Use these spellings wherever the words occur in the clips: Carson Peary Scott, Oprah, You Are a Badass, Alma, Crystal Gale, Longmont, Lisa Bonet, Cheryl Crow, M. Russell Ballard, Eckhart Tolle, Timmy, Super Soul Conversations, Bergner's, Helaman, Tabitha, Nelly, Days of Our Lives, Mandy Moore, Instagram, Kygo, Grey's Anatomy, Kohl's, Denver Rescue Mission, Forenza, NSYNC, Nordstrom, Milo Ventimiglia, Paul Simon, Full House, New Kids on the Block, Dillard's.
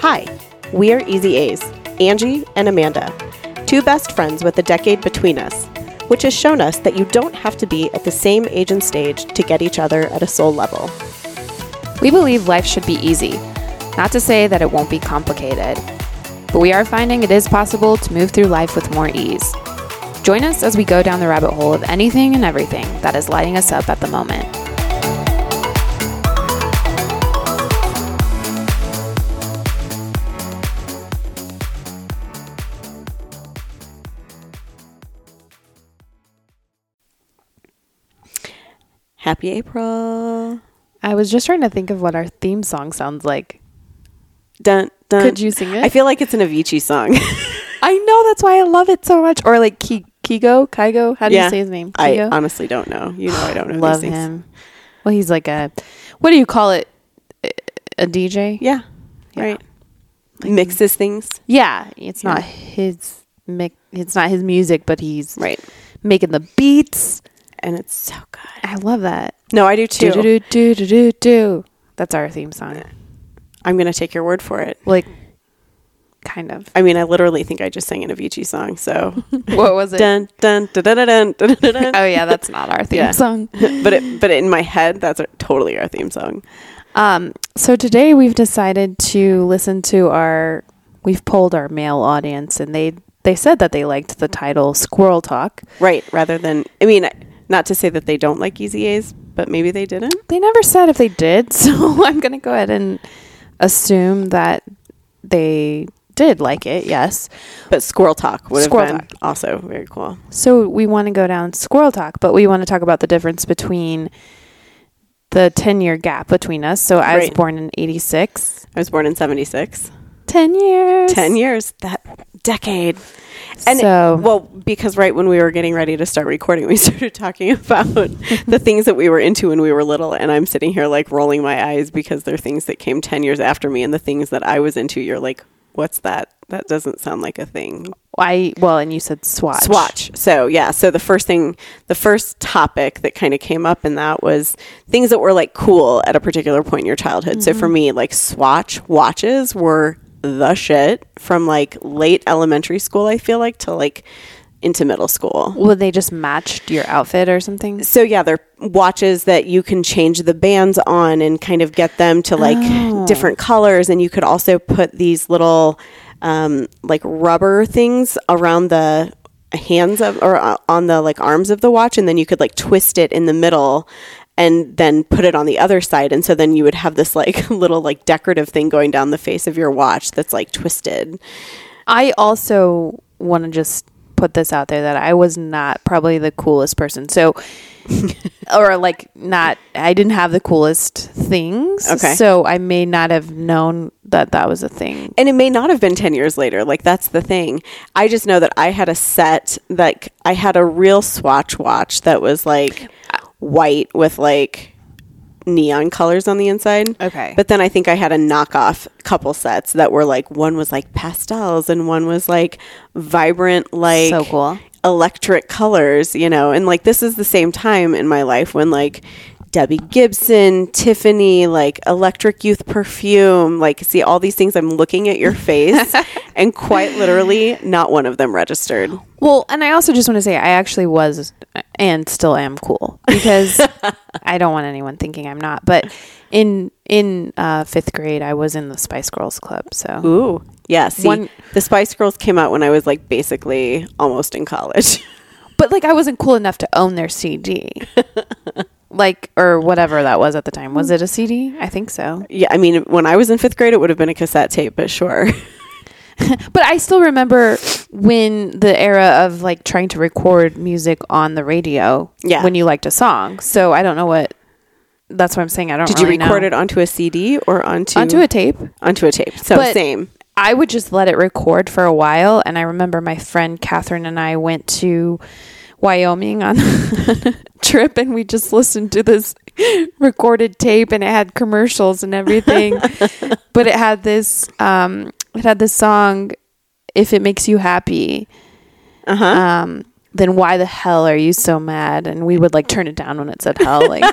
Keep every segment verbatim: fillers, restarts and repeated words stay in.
Hi, we are Easy A's, Angie and Amanda, two best friends with a decade between us, which has shown us that you don't have to be at the same age and stage to get each other at a soul level. We believe life should be easy, not to say that it won't be complicated, but we are finding it is possible to move through life with more ease. Join us as we go down the rabbit hole of anything and everything that is lighting us up at the moment. Happy April. I was just trying to think of what our theme song sounds like. Dun, dun. Could you sing it? I feel like it's an Avicii song. I know, that's why I love it so much. Or like Kygo, Kygo. How do yeah. you say his name? Kygo? I honestly don't know. You know, I don't know. Love these things. Him. Well, he's like a, what do you call it? A D J? Yeah. yeah. Right. Like, mixes things. Yeah. It's yeah. not his mix. It's not his music, but he's right. making the beats, and it's so good. I love that. No, I do too. Do do do do do do. That's our theme song. I'm gonna take your word for it. Like. Kind of. I mean, I literally think I just sang an Avicii song, so. What was it? Dun, dun, dun, dun, dun, dun, dun, dun. Oh, yeah, that's not our theme yeah. song. But it, but in my head, that's our, totally our theme song. Um, so today we've decided to listen to our, we've polled our male audience, and they, they said that they liked the title Squirrel Talk. Right, rather than, I mean, not to say that they don't like Easy A's, but maybe they didn't. They never said if they did, so I'm going to go ahead and assume that they did like it, yes. But Squirrel Talk would squirrel have been talk. Also very cool. So we want to go down Squirrel Talk, but we want to talk about the difference between the ten-year gap between us. So I right. was born in eighty-six. I was born in seventy-six. ten years. ten years. That decade. And so, it, well, because right when we were getting ready to start recording, we started talking about the things that we were into when we were little. And I'm sitting here like rolling my eyes because they're things that came ten years after me, and the things that I was into, you're like, what's that? That doesn't sound like a thing. I well, and you said swatch. Swatch. So yeah. So the first thing, the first topic that kind of came up in that was things that were like cool at a particular point in your childhood. Mm-hmm. So for me, like swatch watches were the shit from like late elementary school, I feel like, to like into middle school. Well, they just matched your outfit or something? So yeah, they're watches that you can change the bands on and kind of get them to like oh. different colors. And you could also put these little um, like rubber things around the hands of or uh, on the like arms of the watch. And then you could like twist it in the middle and then put it on the other side. And so then you would have this like little like decorative thing going down the face of your watch that's like twisted. I also want to just put this out there that I was not probably the coolest person. So, or like not, I didn't have the coolest things. Okay. So I may not have known that that was a thing. And it may not have been ten years later. Like that's the thing. I just know that I had a set, like I had a real swatch watch that was like white with like neon colors on the inside. Okay. But then I think I had a knockoff couple sets that were like, one was like pastels and one was like vibrant, like so cool electric colors, you know. And like this is the same time in my life when like Debbie Gibson, Tiffany, like Electric Youth perfume, like see all these things. I'm looking at your face and quite literally not one of them registered. Well, and I also just want to say I actually was and still am cool because I don't want anyone thinking I'm not. But in in uh, fifth grade, I was in the Spice Girls club. So ooh, yeah. See, one, the Spice Girls came out when I was like basically almost in college. But like I wasn't cool enough to own their C D. Like, or whatever that was at the time. Was it a C D? I think so. Yeah. I mean, when I was in fifth grade, it would have been a cassette tape, but sure. But I still remember when the era of like trying to record music on the radio yeah. when you liked a song. So I don't know what, that's what I'm saying. I don't know. Did really you record know. It onto a C D or onto? Onto a tape. Onto a tape. So but same. I would just let it record for a while. And I remember my friend Catherine and I went to Wyoming on a trip, and we just listened to this recorded tape, and it had commercials and everything. But it had this um it had this song, If It Makes You Happy. Uh-huh. Um then why the hell are you so mad? And we would like turn it down when it said hell. Like,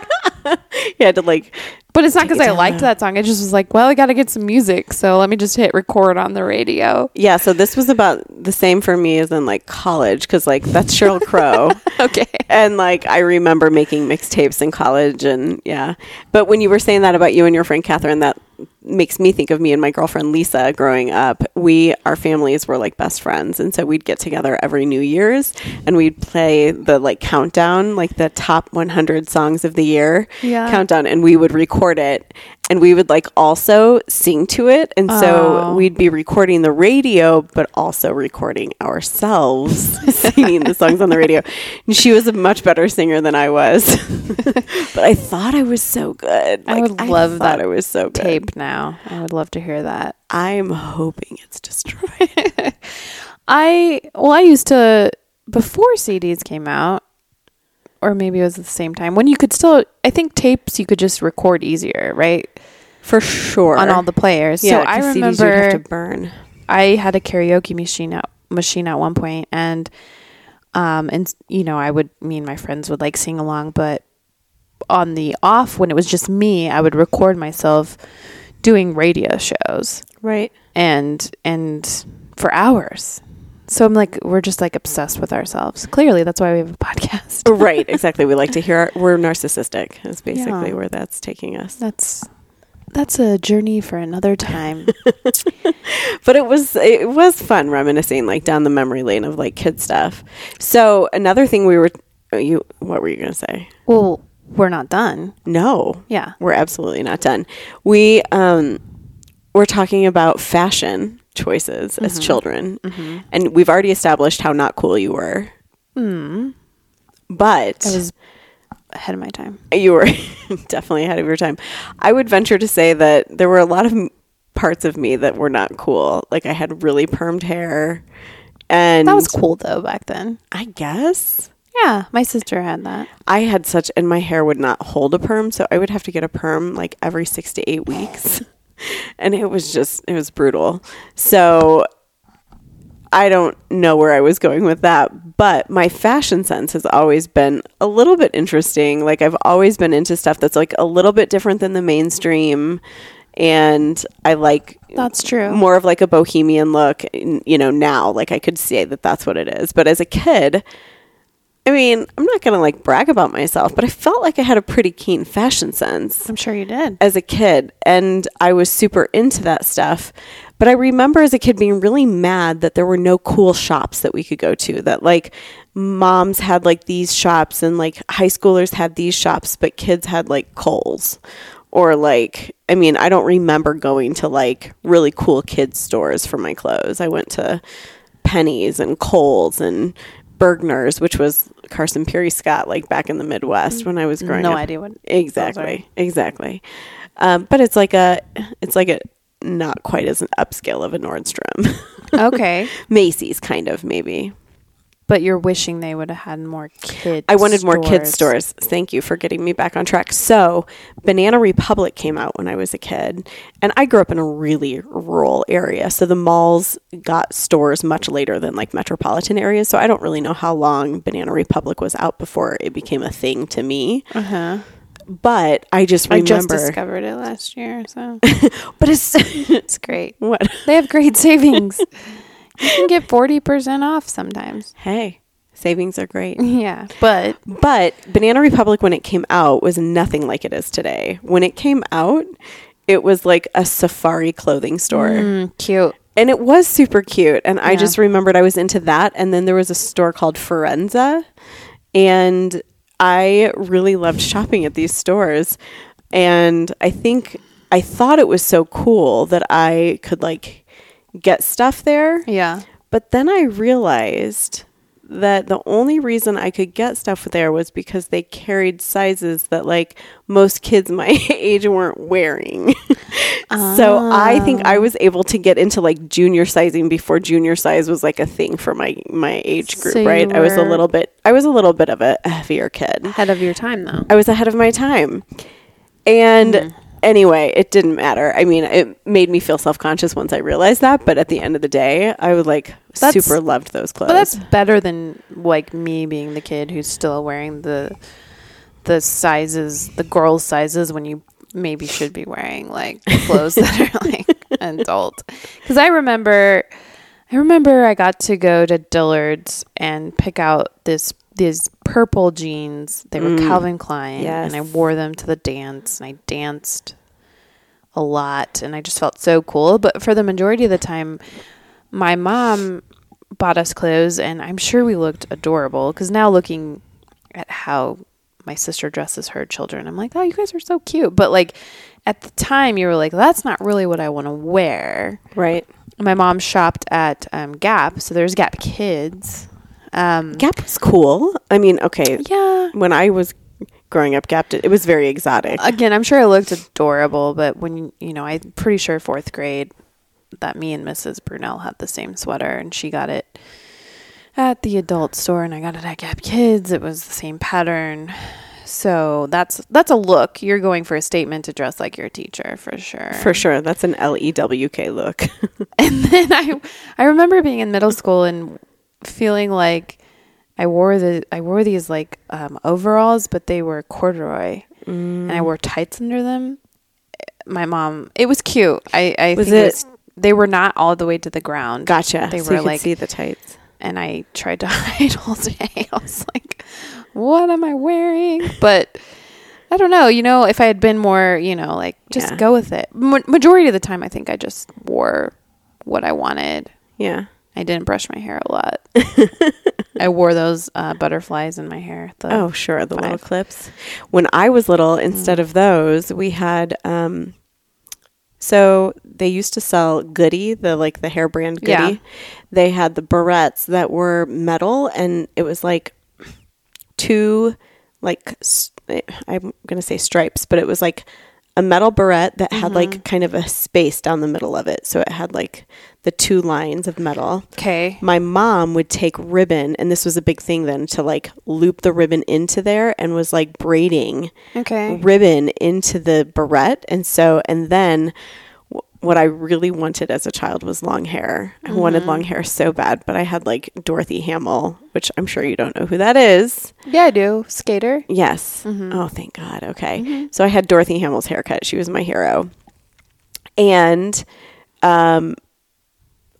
you had to like, but it's not because it I down. liked that song. I just was like, well, I got to get some music. So let me just hit record on the radio. Yeah. So this was about the same for me as in like college. Cause like that's Cheryl Crow. Okay. And like, I remember making mixtapes in college and yeah. But when you were saying that about you and your friend, Catherine, that makes me think of me and my girlfriend Lisa growing up. We, our families were like best friends. And so we'd get together every New Year's and we'd play the like countdown, like the top one hundred songs of the year yeah. countdown. And we would record it and we would like also sing to it. And so oh. we'd be recording the radio, but also recording ourselves singing the songs on the radio. And she was a much better singer than I was, but I thought I was so good. Like, I would love I that. I was so good. Tape now. I would love to hear that. I'm hoping it's destroyed. I, well, I used to, before C Ds came out, or maybe it was at the same time, when you could still, I think tapes you could just record easier, right? For sure. On all the players. Yeah, so I remember, C Ds you'd have to burn. I had a karaoke machine at, machine at one point, and, um, and you know, I would, me and my friends would like sing along, but on the off, when it was just me, I would record myself doing radio shows, right, and and for hours. So I'm like, we're just like obsessed with ourselves. Clearly, that's why we have a podcast, right? Exactly. We like to hear. Our, we're narcissistic. That's basically yeah. where that's taking us. That's that's a journey for another time. But it was it was fun reminiscing, like down the memory lane of like kid stuff. So another thing we were you. What were you gonna say? Well. We're not done. No. Yeah. We're absolutely not done. We, um, we're talking about fashion choices mm-hmm. as children. Mm-hmm. And we've already established how not cool you were. Mm. But. I was ahead of my time. You were definitely ahead of your time. I would venture to say that there were a lot of m- parts of me that were not cool. Like I had really permed hair. And that was cool though back then. I guess. Yeah, my sister had that. I had such, and my hair would not hold a perm, so I would have to get a perm like every six to eight weeks. And it was just, it was brutal. So I don't know where I was going with that, but my fashion sense has always been a little bit interesting. Like I've always been into stuff that's like a little bit different than the mainstream. And I like that's true more of like a bohemian look, you know, now. Like I could say that that's what it is. But as a kid, I mean, I'm not going to like brag about myself, but I felt like I had a pretty keen fashion sense. I'm sure you did. As a kid. And I was super into that stuff. But I remember as a kid being really mad that there were no cool shops that we could go to, that like moms had like these shops and like high schoolers had these shops, but kids had like Kohl's or like, I mean, I don't remember going to like really cool kids stores for my clothes. I went to Penny's and Kohl's and Bergner's, which was Carson Peary Scott, like back in the Midwest when I was growing no up. No idea what. Exactly. Exactly. Um, but it's like a, it's like a, not quite as an upscale of a Nordstrom. Okay. Macy's kind of maybe. But you're wishing they would have had more kids. I wanted stores. more kids stores. Thank you for getting me back on track. So Banana Republic came out when I was a kid, and I grew up in a really rural area. So the malls got stores much later than like metropolitan areas. So I don't really know how long Banana Republic was out before it became a thing to me. Uh-huh. But I just remember I just discovered it last year. So, but it's it's great. What? They have great savings. You can get forty percent off sometimes. Hey, savings are great. Yeah, but... But Banana Republic, when it came out, was nothing like it is today. When it came out, it was like a safari clothing store. Mm, cute. And it was super cute. And yeah. I just remembered I was into that. And then there was a store called Forenza. And I really loved shopping at these stores. And I think... I thought it was so cool that I could like... get stuff there. Yeah. But then I realized that the only reason I could get stuff there was because they carried sizes that like most kids my age weren't wearing. Oh. So I think I was able to get into like junior sizing before junior size was like a thing for my, my age group, so right? I was a little bit, I was a little bit of a heavier kid. Ahead of your time though. I was ahead of my time. And mm. Anyway, it didn't matter. I mean, it made me feel self-conscious once I realized that. But at the end of the day, I was like, that's, super loved those clothes. But that's better than like me being the kid who's still wearing the the sizes, the girls' sizes, when you maybe should be wearing like clothes that are like adult. Because I remember, I remember I got to go to Dillard's and pick out this these purple jeans. They were mm. Calvin Klein, yes. and I wore them to the dance, and I danced a lot, and I just felt so cool. But for the majority of the time, my mom bought us clothes, and I'm sure we looked adorable. Because now looking at how my sister dresses her children, I'm like, oh, you guys are so cute. But like at the time, you were like, that's not really what I want to wear, right? My mom shopped at um, Gap, so there's Gap Kids. Um, Gap was cool. I mean, okay, yeah. When I was growing up, Gap did, it was very exotic. Again, I'm sure I looked adorable, but when you know, I'm pretty sure fourth grade that me and Missus Brunel had the same sweater, and she got it at the adult store, and I got it at Gap Kids. It was the same pattern, so that's that's a look. You're going for a statement to dress like your teacher for sure. For sure, that's an L E W K look. And then I, I remember being in middle school and feeling like I wore the I wore these like um, overalls, but they were corduroy, mm. and I wore tights under them. My mom, it was cute. I, I was think it? It was, they were not all the way to the ground. Gotcha. They so were you like could see the tights. And I tried to hide all day. I was like, what am I wearing? But I don't know. You know, if I had been more, you know, like just yeah. go with it. Ma- majority of the time, I think I just wore what I wanted. Yeah. I didn't brush my hair a lot. I wore those uh, butterflies in my hair. Oh, sure. The five. Little clips. When I was little, instead mm. of those, we had... Um, so they used to sell Goody, the like the hair brand Goody. Yeah. They had the barrettes that were metal, and it was like two, like st- I'm going to say stripes, but it was like a metal barrette that mm-hmm. had like kind of a space down the middle of it. So it had like the two lines of metal. Okay. My mom would take ribbon, and this was a big thing then, to like loop the ribbon into there, and was like braiding okay. ribbon into the barrette. And so, and then w- what I really wanted as a child was long hair. Mm-hmm. I wanted long hair so bad, but I had like Dorothy Hamill, which I'm sure you don't know who that is. Yeah, I do. Skater. Yes. Mm-hmm. Oh, thank God. Okay. Mm-hmm. So I had Dorothy Hamill's haircut. She was my hero. And, um,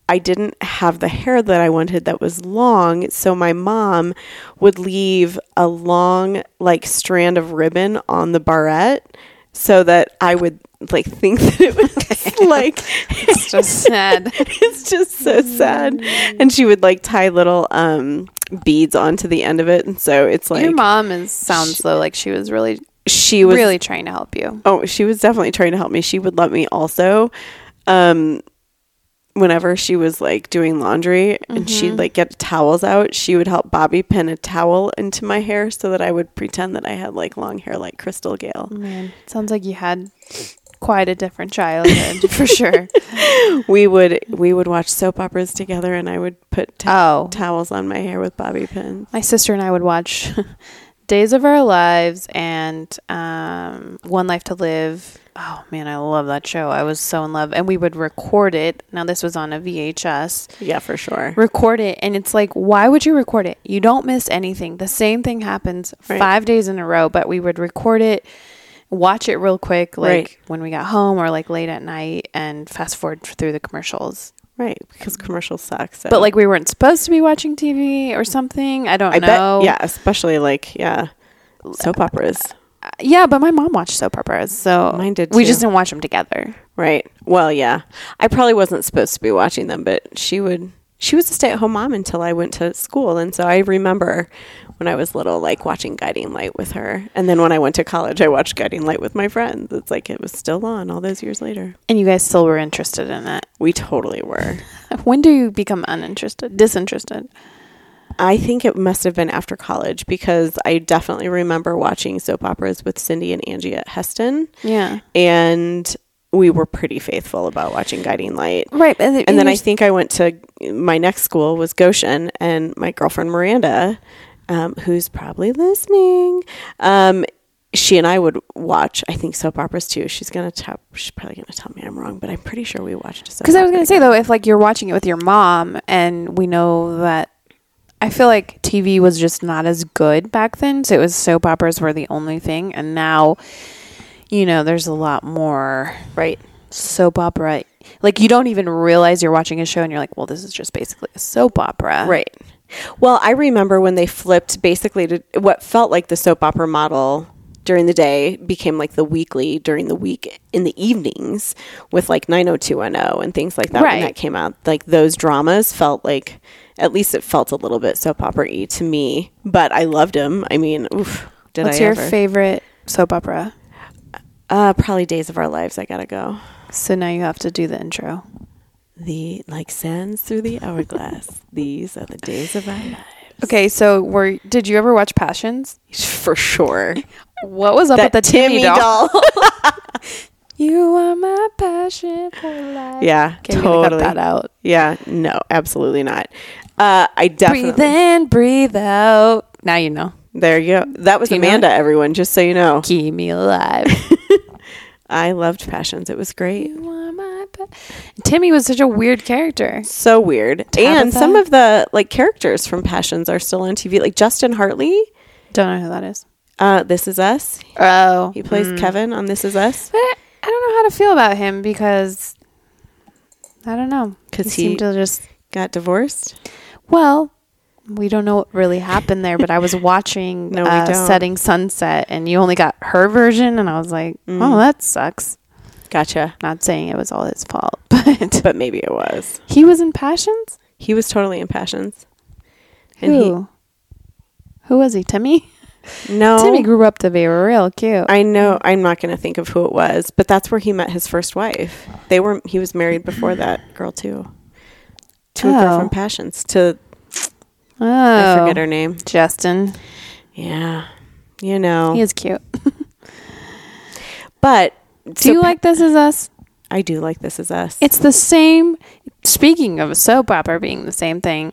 I didn't have the hair that I wanted that was long, so my mom would leave a long like strand of ribbon on the barrette so that I would like think that it was okay. like it's just sad. It's just so sad. And she would like tie little um beads onto the end of it, and so it's like your mom is sounds she, though like she was really she was really trying to help you. Oh, she was definitely trying to help me. She would let me also um whenever she was like doing laundry and mm-hmm. she'd like get towels out, she would help Bobby pin a towel into my hair so that I would pretend that I had like long hair like Crystal Gale. Man, sounds like you had quite a different childhood for sure. We would we would watch soap operas together, and I would put t- oh. towels on my hair with bobby pins. My sister and I would watch Days of Our Lives and um, One Life to Live. Oh, man, I love that show. I was so in love. And we would record it. Now, this was on a V H S. Yeah, for sure. Record it. And it's like, why would you record it? You don't miss anything. The same thing happens right. five days in a row. But we would record it, watch it real quick, like right. when we got home or like late at night, and fast forward through the commercials. Right, because commercials suck. So. But like we weren't supposed to be watching T V or something. I don't I know. Bet, yeah, especially like, yeah, soap operas. Uh, yeah, but my mom watched soap operas. So mine did too. We just didn't watch them together. Right. Well, yeah. I probably wasn't supposed to be watching them, but she would. She was a stay-at-home mom until I went to school. And so I remember when I was little, like watching Guiding Light with her. And then when I went to college, I watched Guiding Light with my friends. It's like it was still on all those years later. And you guys still were interested in it. We totally were. When do you become uninterested, disinterested? I think it must have been after college, because I definitely remember watching soap operas with Cindy and Angie at Heston. Yeah. And we were pretty faithful about watching Guiding Light. Right. And, and then I think I went to, my next school was Goshen, and my girlfriend Miranda, um, who's probably listening, um, she and I would watch, I think, soap operas too. She's gonna tell, she's probably gonna tell me I'm wrong, but I'm pretty sure we watched a soap opera. Because I was gonna say though, if like you're watching it with your mom, and we know that, I feel like T V was just not as good back then, so it was soap operas were the only thing, and now, you know, there's a lot more right soap opera. Like you don't even realize you're watching a show, and you're like, well, this is just basically a soap opera, right? Well, I remember when they flipped basically to what felt like the soap opera model. During the day became like the weekly during the week in the evenings with like nine oh two one oh and things like that. Right. When that came out, like those dramas felt like, at least it felt a little bit soap opera-y to me, but I loved them. I mean, oof, did What's I ever. What's your favorite soap opera? Uh, probably Days of Our Lives. I gotta go. So now you have to do the intro. The like sands through the hourglass. These are the days of our lives. Okay, so were did you ever watch Passions? For sure. What was up that with the Timmy, Timmy doll? doll. You are my passion for life. Yeah, okay, totally. Cut that out. Yeah, no, absolutely not. Uh, I definitely breathe in, breathe out. Now you know. There you go. That was Amanda. Know? Everyone, just so you know, keep me alive. I loved Passions. It was great. You are my pa- Timmy was such a weird character. So weird. Tabitha. And some of the like characters from Passions are still on T V, like Justin Hartley. Don't know who that is. Uh, This Is Us. Oh. He plays mm. Kevin on This Is Us. But I, I don't know how to feel about him because, I don't know. Because he, he seemed to just... got divorced? Well, we don't know what really happened there, but I was watching no, uh, Setting Sunset and you only got her version and I was like, mm. oh, that sucks. Gotcha. Not saying it was all his fault, but... but maybe it was. He was in Passions? He was totally in Passions. And Who? He, Who was he? Timmy? No, Timmy grew up to be real cute. I know. I'm not going to think of who it was, but that's where he met his first wife. They were. He was married before that girl too, to oh. a girl from Passions. To oh, I forget her name. Justin. Yeah, you know he is cute. But do so you like This Is Us? I do like This Is Us. It's the same. Speaking of a soap opera being the same thing,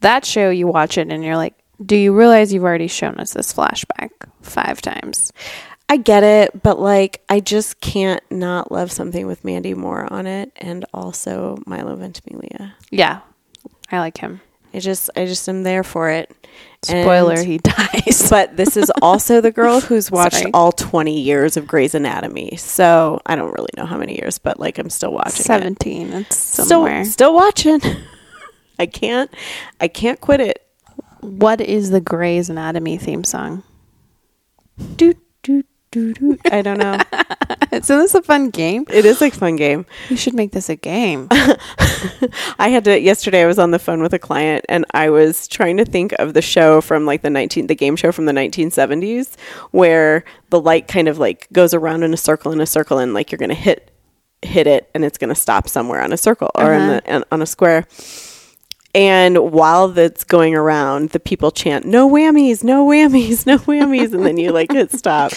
that show you watch it and you're like. Do you realize you've already shown us this flashback five times? I get it, but like, I just can't not love something with Mandy Moore on it, and also Milo Ventimiglia. Yeah, I like him. I just, I just am there for it. Spoiler, and, he dies. But this is also the girl who's watched Sorry. all twenty years of Grey's Anatomy. So I don't really know how many years, but like, I'm still watching. Seventeen. It. It's somewhere. Still, still watching. I can't, I can't quit it. What is the Grey's Anatomy theme song? Do, do, do, do. I don't know. Isn't this a fun game? It is a fun game. You should make this a game. I had to, yesterday I was on the phone with a client and I was trying to think of the show from like the nineteen, the game show from the nineteen seventies where the light kind of like goes around in a circle in a circle and like you're going to hit, hit it and it's going to stop somewhere on a circle or uh-huh. in the, on, on a square. And while that's going around, the people chant, no whammies, no whammies, no whammies. And then you like hit stop.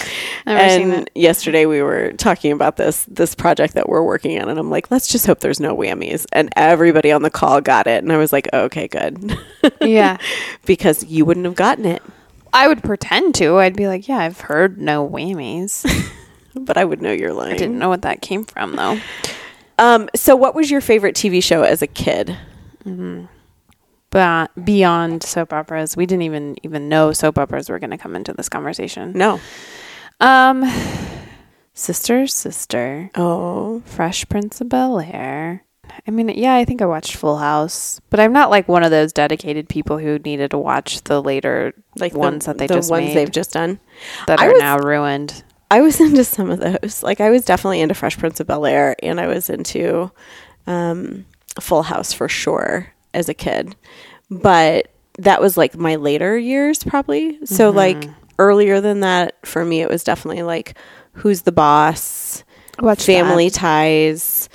And yesterday we were talking about this, this project that we're working on. And I'm like, let's just hope there's no whammies. And everybody on the call got it. And I was like, oh, okay, good. Yeah. Because you wouldn't have gotten it. I would pretend to. I'd be like, yeah, I've heard no whammies. But I would know you're lying. I didn't know what that came from though. Um, so what was your favorite T V show as a kid? Mm-hmm. But beyond soap operas, we didn't even even know soap operas were going to come into this conversation. No. Um, Sister, Sister. Oh. Fresh Prince of Bel-Air. I mean, yeah, I think I watched Full House. But I'm not like one of those dedicated people who needed to watch the later like ones the, that they the just The ones made they've just done. That I are was, now ruined. I was into some of those. Like, I was definitely into Fresh Prince of Bel-Air. And I was into um, Full House for sure. As a kid, but that was like my later years probably. So mm-hmm. like earlier than that for me it was definitely like Who's the Boss, Watch Family that. Ties,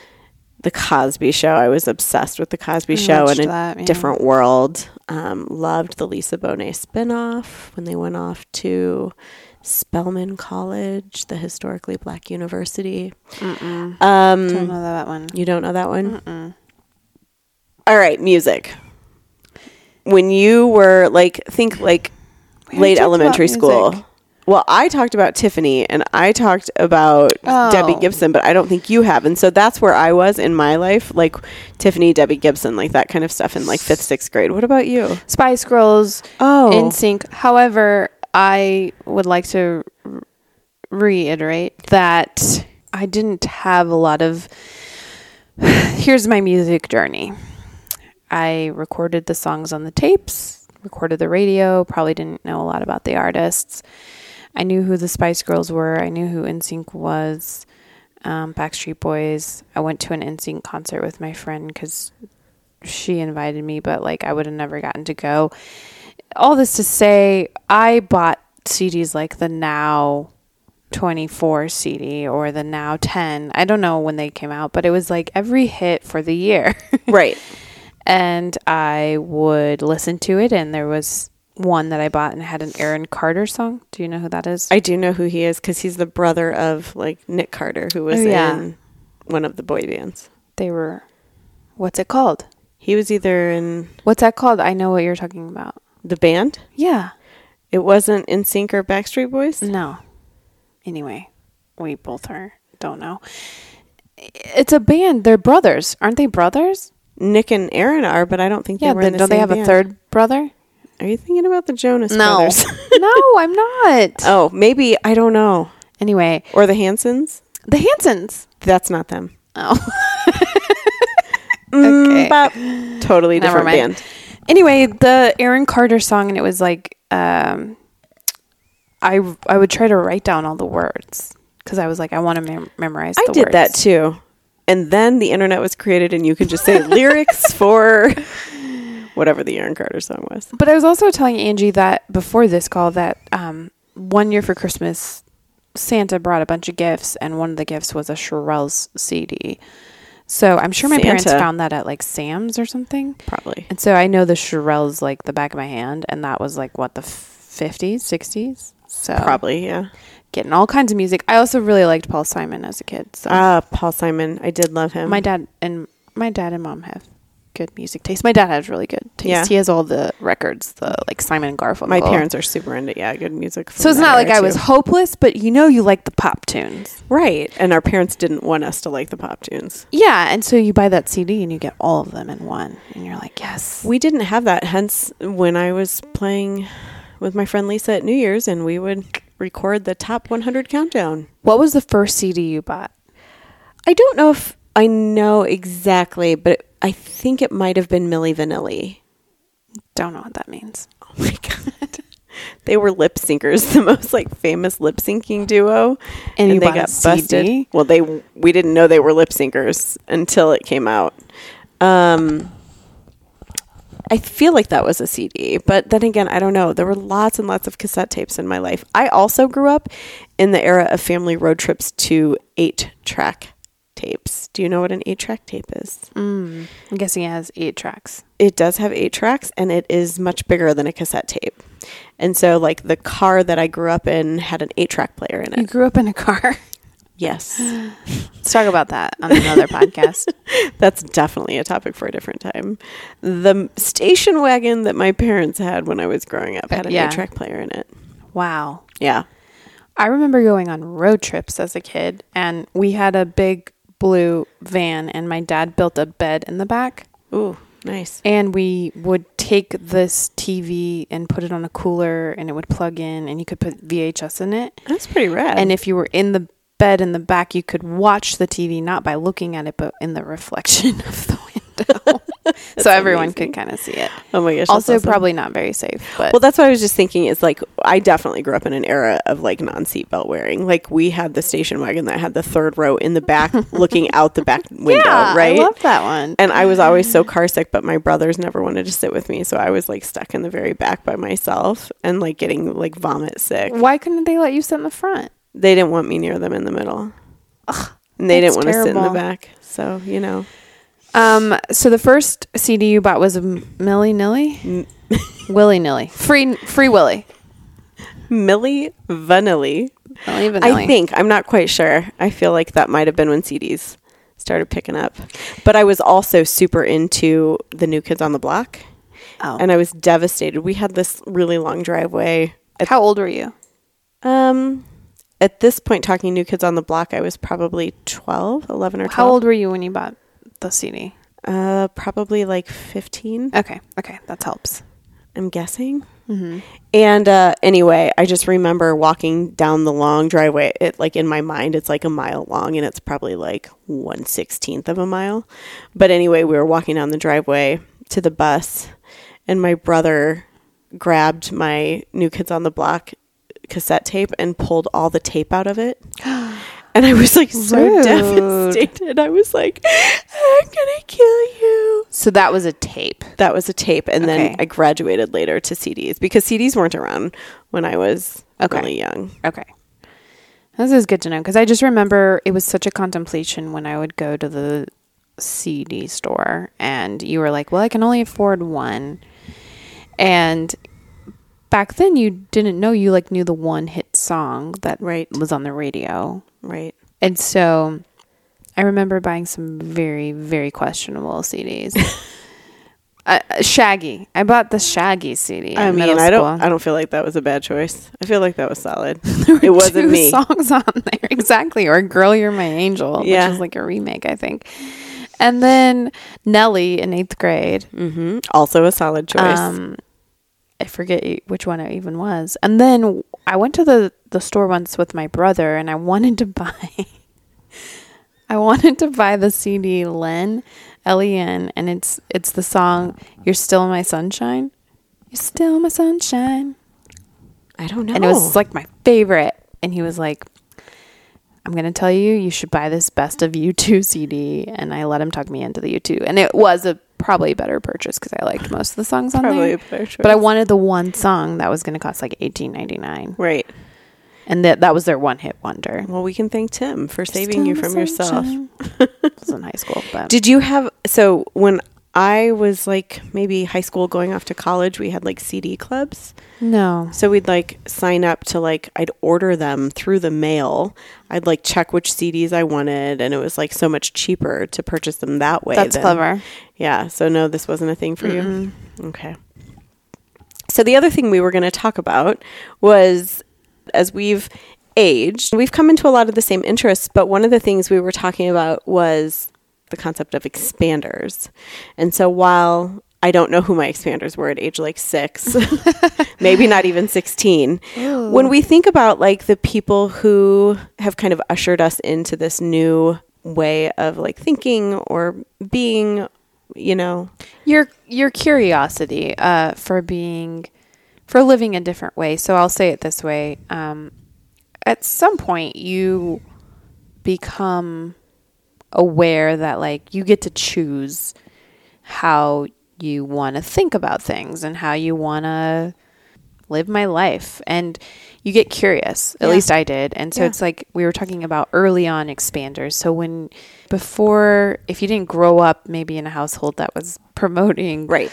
The Cosby Show. I was obsessed with The Cosby I Show in a that, yeah. different world. Um, loved the Lisa Bonet spinoff when they went off to Spelman College, the historically black university. Mm-mm. Um, don't know that one. You don't know that one? Mm-mm. All right, music. When you were like, think like we late elementary school. Well, I talked about Tiffany and I talked about oh. Debbie Gibson, but I don't think you have. And so that's where I was in my life, like Tiffany, Debbie Gibson, like that kind of stuff in like fifth, sixth grade. What about you? Spice Girls, oh. N sync. However, I would like to reiterate that I didn't have a lot of, here's my music journey. I recorded the songs on the tapes, recorded the radio, probably didn't know a lot about the artists. I knew who the Spice Girls were. I knew who N sync was, um, Backstreet Boys. I went to an N sync concert with my friend because she invited me, but like I would have never gotten to go. All this to say, I bought C Ds like the Now twenty-four C D or the Now ten. I don't know when they came out, but it was like every hit for the year. Right. And I would listen to it, and there was one that I bought and had an Aaron Carter song. Do you know who that is? I do know who he is because he's the brother of like Nick Carter, who was oh, yeah. in one of the boy bands. They were, what's it called? He was either in... What's that called? I know what you're talking about. The band? Yeah. It wasn't N sync or Backstreet Boys? No. Anyway, we both are, don't know. It's a band. They're brothers. Aren't they brothers? Nick and Aaron are, but I don't think they yeah, were in the same band. Yeah, don't they have a third brother? Are you thinking about the Jonas no. Brothers? No, I'm not. Oh, maybe. I don't know. Anyway. Or the Hansons? The Hansons. That's not them. Oh. Okay. Mm, totally different band. Anyway, the Aaron Carter song, and it was like, um, I, I would try to write down all the words because I was like, I want to mem- memorize the words. I did that too. And then the internet was created and you could just say lyrics for whatever the Aaron Carter song was. But I was also telling Angie that before this call that um, one year for Christmas, Santa brought a bunch of gifts and one of the gifts was a Shirelles C D. So I'm sure my Santa. parents found that at like Sam's or something. Probably. And so I know the Shirelles like the back of my hand, and that was like what, the fifties, sixties? So probably, yeah. Getting all kinds of music. I also really liked Paul Simon as a kid. Ah, so. uh, Paul Simon. I did love him. My dad and my dad and mom have good music taste. My dad has really good taste. Yeah. He has all the records, the like Simon and Garfunkel. My parents are super into yeah, good music. So it's not like I too. was hopeless, but you know, you like the pop tunes, right? And our parents didn't want us to like the pop tunes. Yeah, and so you buy that C D and you get all of them in one, and you're like, yes. We didn't have that. Hence, when I was playing with my friend Lisa at New Year's, and we would record the top one hundred countdown. What was the first C D you bought? I don't know if I know exactly, but it, I think it might have been Milli Vanilli. Don't know what that means. Oh my God. They were lip syncers, the most like famous lip syncing duo. And, and they got busted. Well, they we didn't know they were lip syncers until it came out. Um I feel like that was a C D, but then again, I don't know. There were lots and lots of cassette tapes in my life. I also grew up in the era of family road trips to eight-track tapes. Do you know what an eight-track tape is? Mm, I'm guessing it has eight tracks. It does have eight tracks, and it is much bigger than a cassette tape. And so, like, the car that I grew up in had an eight-track player in it. You grew up in a car? Yes. Let's talk about that on another podcast. That's definitely a topic for a different time. The station wagon that my parents had when I was growing up had an yeah. eight-track player in it. Wow. Yeah. I remember going on road trips as a kid, and we had a big blue van, and my dad built a bed in the back. Ooh, nice. And we would take this T V and put it on a cooler, and it would plug in, and you could put V H S in it. That's pretty rad. And if you were in the bed in the back, you could watch the T V not by looking at it, but in the reflection of the window. So everyone amazing. could kind of see it. Oh my gosh! Also, awesome. Probably not very safe. But well, that's what I was just thinking. Is like I definitely grew up in an era of like non-seatbelt wearing. Like we had the station wagon that had the third row in the back, looking out the back window. Yeah, right. I love that one. And I was always so car sick, but my brothers never wanted to sit with me, so I was like stuck in the very back by myself and like getting like vomit sick. Why couldn't they let you sit in the front? They didn't want me near them in the middle. Ugh, and they didn't want terrible. to sit in the back. So, you know. Um, so the first C D you bought was a Milli Nilly? Willy Nilly. Free Free Willy. Milli Vanilli. Milli Vanilli. I think. I'm not quite sure. I feel like that might have been when C Ds started picking up. But I was also super into the New Kids on the Block. Oh. And I was devastated. We had this really long driveway. How old were you? Um, at this point, talking New Kids on the Block, I was probably twelve, eleven or twelve. How old were you when you bought the C D? Uh, probably like fifteen. Okay. Okay. That helps. I'm guessing. Mm-hmm. And uh, anyway, I just remember walking down the long driveway. It like in my mind, it's like a mile long and it's probably like one sixteenth of a mile. But anyway, we were walking down the driveway to the bus and my brother grabbed my New Kids on the Block cassette tape and pulled all the tape out of it. And I was like so Rude. devastated. I was like, I'm going to kill you. So that was a tape. That was a tape. And okay. then I graduated later to C Ds because C Ds weren't around when I was okay. really young. Okay. This is good to know because I just remember it was such a contemplation when I would go to the C D store and you were like, well, I can only afford one. And back then you didn't know you like knew the one hit song that right. was on the radio. Right. And so I remember buying some very, very questionable C Ds. uh, Shaggy. I bought the Shaggy C D. I mean, I don't, I don't feel like that was a bad choice. I feel like that was solid. There were it wasn't two me. songs on there. Exactly. Or Girl, You're My Angel, yeah. which is like a remake, I think. And then Nelly in eighth grade. Mm-hmm. Also a solid choice. Um, I forget which one it even was. And then I went to the, the store once with my brother and I wanted to buy, I wanted to buy the C D Len, L E N, and it's, it's the song, You're Still My Sunshine. You're still my sunshine. I don't know. And it was like my favorite. And he was like, I'm going to tell you, you should buy this best of U two C D. And I let him talk me into the U two. And it was a probably better purchase because I liked most of the songs on probably there. Probably a better choice. But I wanted the one song that was going to cost like eighteen ninety-nine. Right. And that that was their one hit wonder. Well, we can thank Tim for saving you from yourself. I was in high school. But. Did you have... So when I was like maybe high school going off to college, we had like C D clubs. No. So we'd like sign up to like... I'd order them through the mail. I'd like check which C Ds I wanted. And it was like so much cheaper to purchase them that way. That's than, clever. Yeah. So no, this wasn't a thing for mm-hmm. you. Okay. So the other thing we were going to talk about was... As we've aged, we've come into a lot of the same interests, but one of the things we were talking about was the concept of expanders. And so while I don't know who my expanders were at age like six, maybe not even sixteen, Ew. When we think about like the people who have kind of ushered us into this new way of like thinking or being, you know. Your your curiosity uh, for being... for living a different way. So I'll say it this way. Um, at some point you become aware that like you get to choose how you want to think about things and how you want to live my life. And you get curious. At yeah. least I did. And so yeah. it's like we were talking about early on expanders. So when before, if you didn't grow up maybe in a household that was promoting... Right.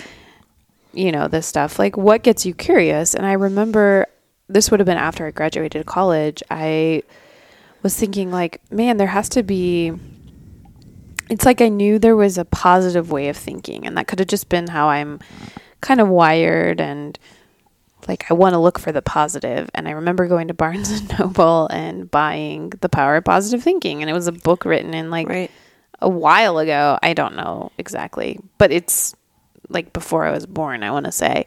you know, this stuff, like what gets you curious? And I remember this would have been after I graduated college. I was thinking like, man, there has to be, it's like, I knew there was a positive way of thinking and that could have just been how I'm kind of wired. And like, I want to look for the positive. And I remember going to Barnes and Noble and buying The Power of Positive Thinking. And it was a book written in like right. a while ago. I don't know exactly, but it's, like before I was born, I want to say.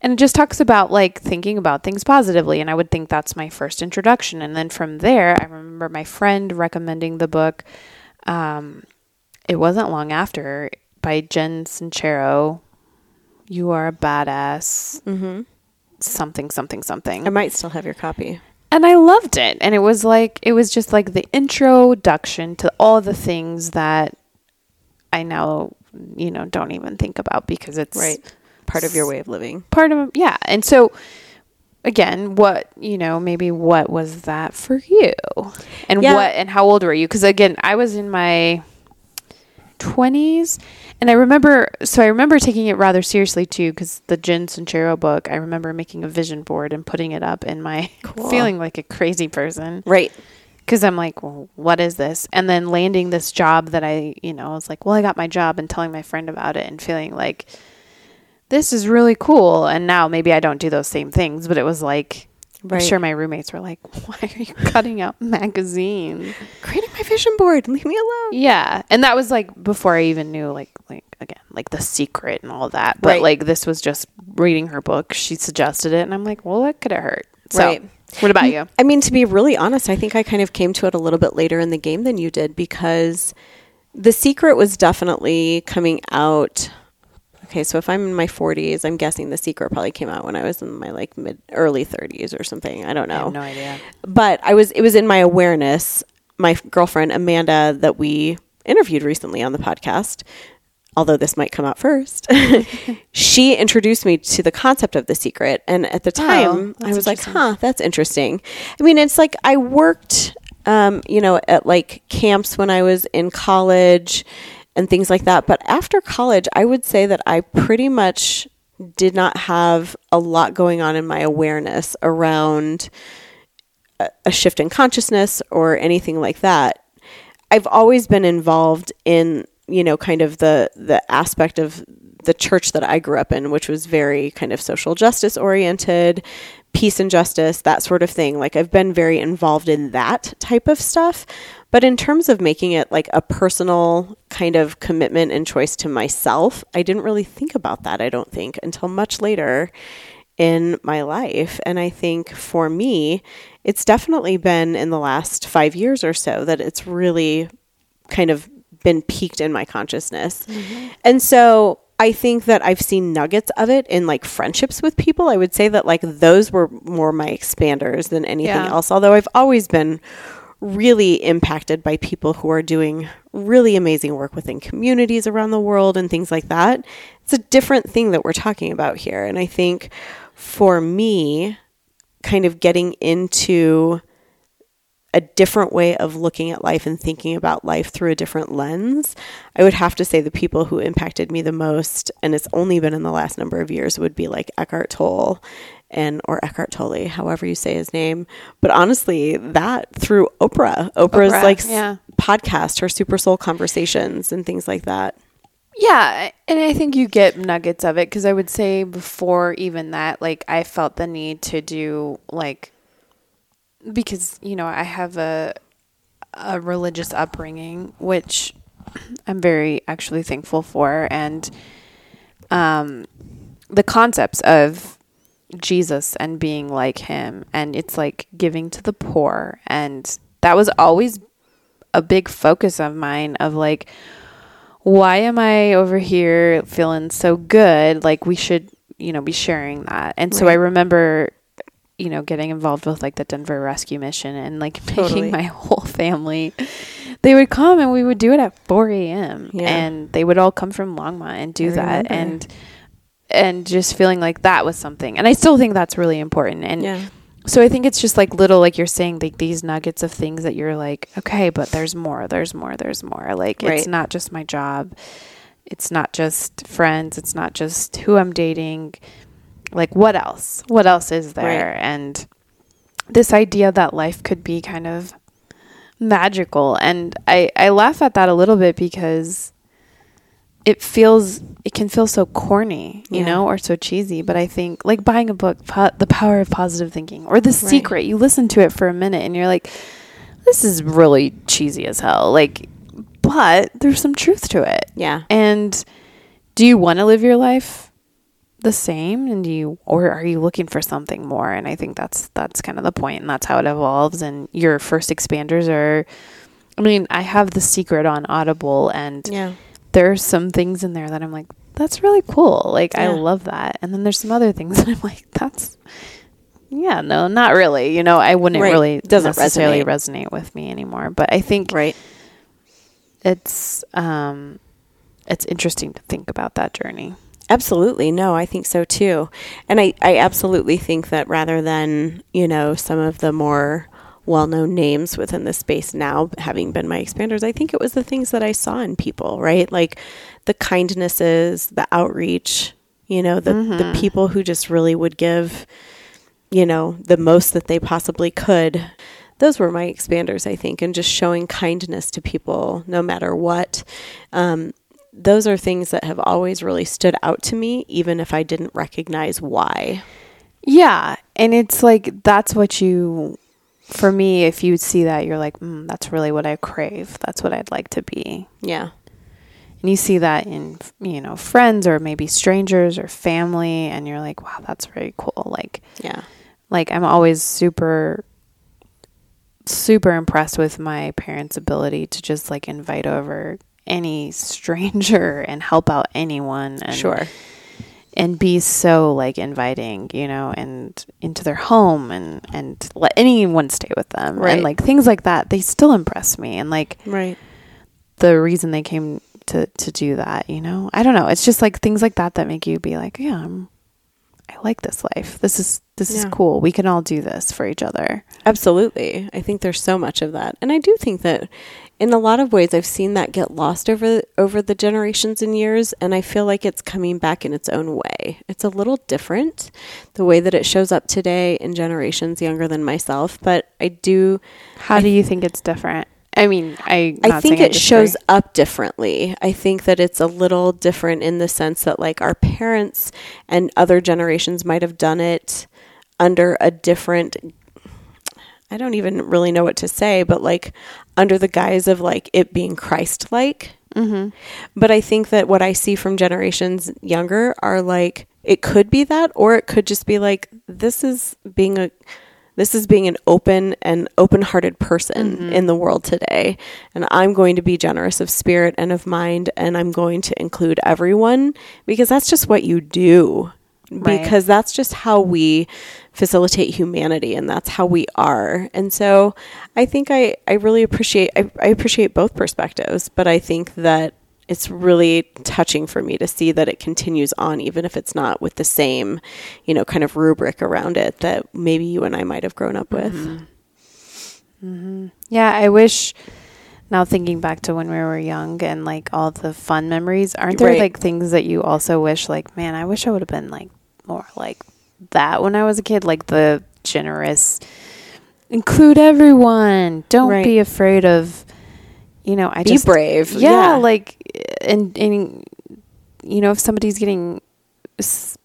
And it just talks about like thinking about things positively. And I would think that's my first introduction. And then from there, I remember my friend recommending the book. Um, it wasn't long after by Jen Sincero. You Are a Badass. Mm-hmm. Something, something, something. I might still have your copy. And I loved it. And it was like, it was just like the introduction to all the things that I now you know, don't even think about because it's right. part of your way of living. Part of, yeah. And so again, what, you know, maybe what was that for you and yeah. what, and how old were you? Cause again, I was in my twenties and I remember, so I remember taking it rather seriously too, cause the Jen Sincero book, I remember making a vision board and putting it up in my cool. feeling like a crazy person. Right. Because I'm like, well, what is this? And then landing this job that I, you know, I was like, well, I got my job and telling my friend about it and feeling like this is really cool. And now maybe I don't do those same things, but it was like, Right. I'm sure my roommates were like, why are you cutting out magazine? Creating my vision board. Leave me alone. Yeah. And that was like before I even knew like, like again, like The Secret and all that. But right. like this was just reading her book. She suggested it. And I'm like, well, what could it hurt? So right. what about you? I mean, to be really honest, I think I kind of came to it a little bit later in the game than you did, because The Secret was definitely coming out. Okay, so if I'm in my forties, I'm guessing The Secret probably came out when I was in my like mid early thirties or something. I don't know. I have no idea. But I was it was in my awareness. My girlfriend Amanda that we interviewed recently on the podcast, although this might come out first, she introduced me to the concept of The Secret, and at the time oh, I was like, "Huh, that's interesting." I mean, it's like I worked um, you know, at like camps when I was in college and things like that. But after college, I would say that I pretty much did not have a lot going on in my awareness around a, a shift in consciousness or anything like that. I've always been involved in, you know, kind of the, the aspect of the church that I grew up in, which was very kind of social justice oriented, peace and justice, that sort of thing. Like I've been very involved in that type of stuff. But in terms of making it like a personal kind of commitment and choice to myself, I didn't really think about that, I don't think, until much later in my life. And I think for me, it's definitely been in the last five years or so that it's really kind of been peaked in my consciousness. Mm-hmm. And so I think that I've seen nuggets of it in like friendships with people. I would say that like those were more my expanders than anything yeah. else, although I've always been really impacted by people who are doing really amazing work within communities around the world and things like that. It's a different thing that we're talking about here. And I think for me, kind of getting into a different way of looking at life and thinking about life through a different lens, I would have to say the people who impacted me the most, and it's only been in the last number of years, would be like Eckhart Tolle and or Eckhart Tolle, however you say his name. But honestly, that through Oprah, Oprah's Oprah, like yeah. podcast, her Super Soul Conversations and things like that. Yeah. And I think you get nuggets of it. Cause I would say before even that, like I felt the need to do like, because, you know, I have a, a religious upbringing, which I'm very actually thankful for. And, um, the concepts of Jesus and being like him, and it's like giving to the poor, and that was always a big focus of mine of like, why am I over here feeling so good? Like we should, you know, be sharing that. And right. so I remember, you know, getting involved with like the Denver Rescue Mission and like totally. Making my whole family, they would come and we would do it at four a.m. yeah. and they would all come from Longmont and do I that remember. and And just feeling like that was something. And I still think that's really important. And yeah. so I think it's just like little, like you're saying, like these nuggets of things that you're like, okay, but there's more, there's more, there's more. Like right. it's not just my job. It's not just friends. It's not just who I'm dating. Like what else? What else is there? Right. And this idea that life could be kind of magical. And I, I laugh at that a little bit because it feels, it can feel so corny, you yeah. know, or so cheesy. But I think like buying a book, po- The Power of Positive Thinking or The right. Secret, you listen to it for a minute and you're like, this is really cheesy as hell. Like, but there's some truth to it. Yeah. And do you want to live your life the same? And do you, or are you looking for something more? And I think that's, that's kind of the point, and that's how it evolves. And your first expanders are, I mean, I have The Secret on Audible, and yeah. there's some things in there that I'm like, that's really cool. Like, yeah. I love that. And then there's some other things that I'm like, that's, yeah, no, not really. You know, I wouldn't right. really doesn't necessarily resonate. resonate with me anymore. But I think right. it's, um, it's interesting to think about that journey. Absolutely. No, I think so too. And I, I absolutely think that rather than, you know, some of the more well-known names within the space now, having been my expanders, I think it was the things that I saw in people, right? Like the kindnesses, the outreach, you know, the, mm-hmm. the people who just really would give, you know, the most that they possibly could. Those were my expanders, I think, and just showing kindness to people no matter what. Um, those are things that have always really stood out to me, even if I didn't recognize why. Yeah. And it's like, that's what you, for me, if you see that, you're like, mm, that's really what I crave. That's what I'd like to be. Yeah. And you see that in, you know, friends or maybe strangers or family, and you're like, wow, that's very cool. Like, yeah. Like, I'm always super, super impressed with my parents' ability to just, like, invite over any stranger and help out anyone. And, sure. And be so, like, inviting, you know, and into their home and, and let anyone stay with them. Right. And, like, things like that, they still impress me. And, like, right. the reason they came to, to do that, you know? I don't know. It's just, like, things like that that make you be like, yeah, I'm, I like this life. This is, this yeah. is cool. We can all do this for each other. Absolutely. I think there's so much of that. And I do think that in a lot of ways, I've seen that get lost over over the generations and years, and I feel like it's coming back in its own way. It's a little different, the way that it shows up today in generations younger than myself, but I do... How I, do you think it's different? I mean, I... I think it I shows up differently. I think that it's a little different in the sense that, like, our parents and other generations might have done it under a different... I don't even really know what to say, but like under the guise of like it being Christ-like. Mm-hmm. But I think that what I see from generations younger are like, it could be that, or it could just be like, this is being a, this is being an open and open-hearted person mm-hmm. in the world today. And I'm going to be generous of spirit and of mind. And I'm going to include everyone because that's just what you do. Right. Because that's just how we facilitate humanity, and that's how we are. And so I think I, I really appreciate, I, I appreciate both perspectives, but I think that it's really touching for me to see that it continues on, even if it's not with the same, you know, kind of rubric around it that maybe you and I might have grown up with. Mm-hmm. Mm-hmm. Yeah, I wish... Now thinking back to when we were young and like all the fun memories, aren't there right. like things that you also wish like, man, I wish I would have been like more like that when I was a kid, like the generous, include everyone, don't right. be afraid of, you know, I be just, brave. Yeah, yeah. Like, and, and, you know, if somebody's getting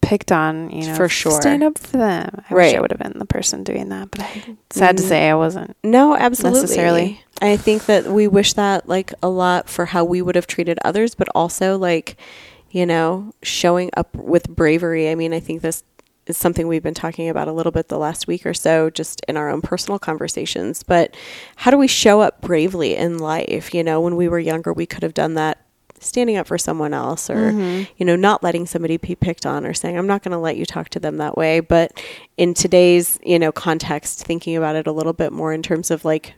picked on, you know, for sure, stand up for them. I right. wish I would have been the person doing that, but I, sad to say I wasn't. No, absolutely. Necessarily. I think that we wish that like a lot for how we would have treated others, but also like, you know, showing up with bravery. I mean, I think this is something we've been talking about a little bit the last week or so, just in our own personal conversations, but how do we show up bravely in life? You know, when we were younger, we could have done that standing up for someone else or, mm-hmm. you know, not letting somebody be picked on or saying, I'm not going to let you talk to them that way. But in today's, you know, context, thinking about it a little bit more in terms of like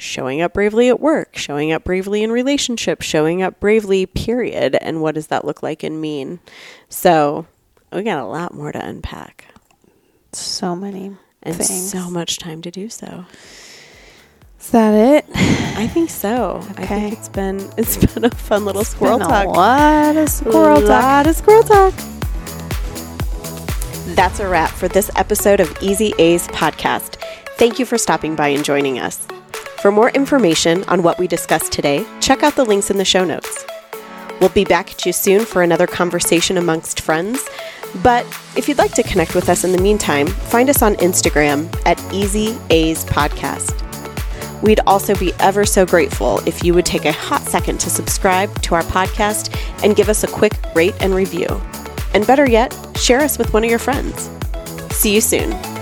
showing up bravely at work, showing up bravely in relationships, showing up bravely, period. And what does that look like and mean? So we got a lot more to unpack. So many and things. So much time to do so. Is that it? I think so. Okay. I think it's been it's been a fun little it's squirrel been talk. A lot of squirrel talk. Lot of squirrel talk. That's a wrap for this episode of Easy A's podcast. Thank you for stopping by and joining us. For more information on what we discussed today, check out the links in the show notes. We'll be back at you soon for another conversation amongst friends. But if you'd like to connect with us in the meantime, find us on Instagram at Easy A's podcast. We'd also be ever so grateful if you would take a hot second to subscribe to our podcast and give us a quick rate and review. And better yet, share us with one of your friends. See you soon.